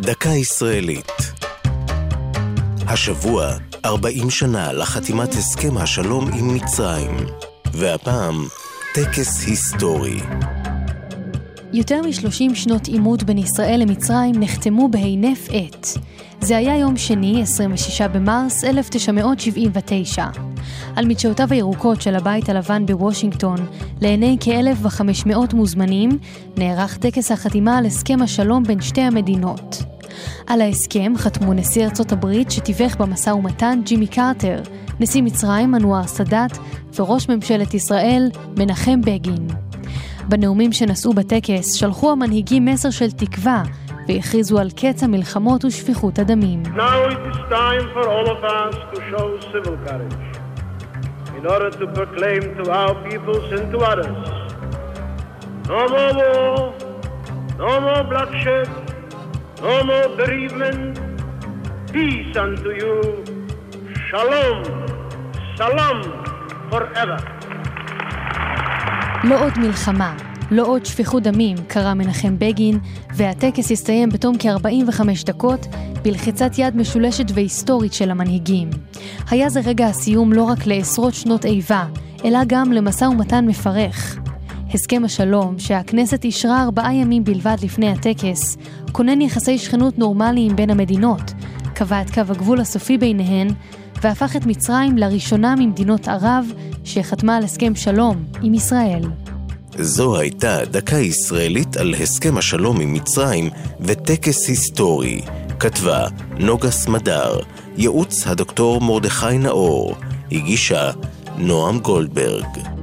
דקה ישראלית. השבוע 40 שנה לחתימת הסכם השלום עם מצרים, והפעם טקס היסטורי. יותר מ-30 שנות עימות בין ישראל למצרים נחתמו בהינף עת. זה היה יום שני, 26 במרס 1979. על מדשאותיו הירוקות של הבית הלבן בוושינגטון, לעיני כ-1,500 מוזמנים, נערך טקס החתימה על הסכם השלום בין שתי המדינות. על ההסכם חתמו נשיא ארצות הברית שתיווך במשא ומתן ג'ימי קרטר, נשיא מצרים אנואר סאדאת וראש ממשלת ישראל מנחם בגין. בנאומים שנשאו בטקס שלחו המנהיגים מסר של תקווה והכריזו על קץ המלחמות ושפיכות הדמים. Now it is time for all of us to show civil courage in order to proclaim to our peoples and to others no more war, no more bloodshed, no more bereavement, peace unto you, shalom, salam forever. לא עוד מלחמה, לא עוד שפיכות דמים, קרא מנחם בגין, והטקס הסתיים בתום כ-45 דקות בלחיצת יד משולשת והיסטורית של המנהיגים. היה זה רגע הסיום לא רק לעשרות שנות איבה, אלא גם למשא ומתן מפרך. הסכם השלום, שהכנסת אישרה 4 ימים בלבד לפני הטקס, כונן יחסי שכנות נורמליים בין המדינות, קבע את קו הגבול הסופי ביניהן, והפך את מצרים לראשונה ממדינות ערב שחתמה על הסכם שלום עם ישראל. זו הייתה דקה ישראלית על הסכם השלום עם מצרים וטקס היסטורי. כתבה נוגה סמדר, ייעוץ הדוקטור מרדכי נאור, הגישה נועם גולדברג.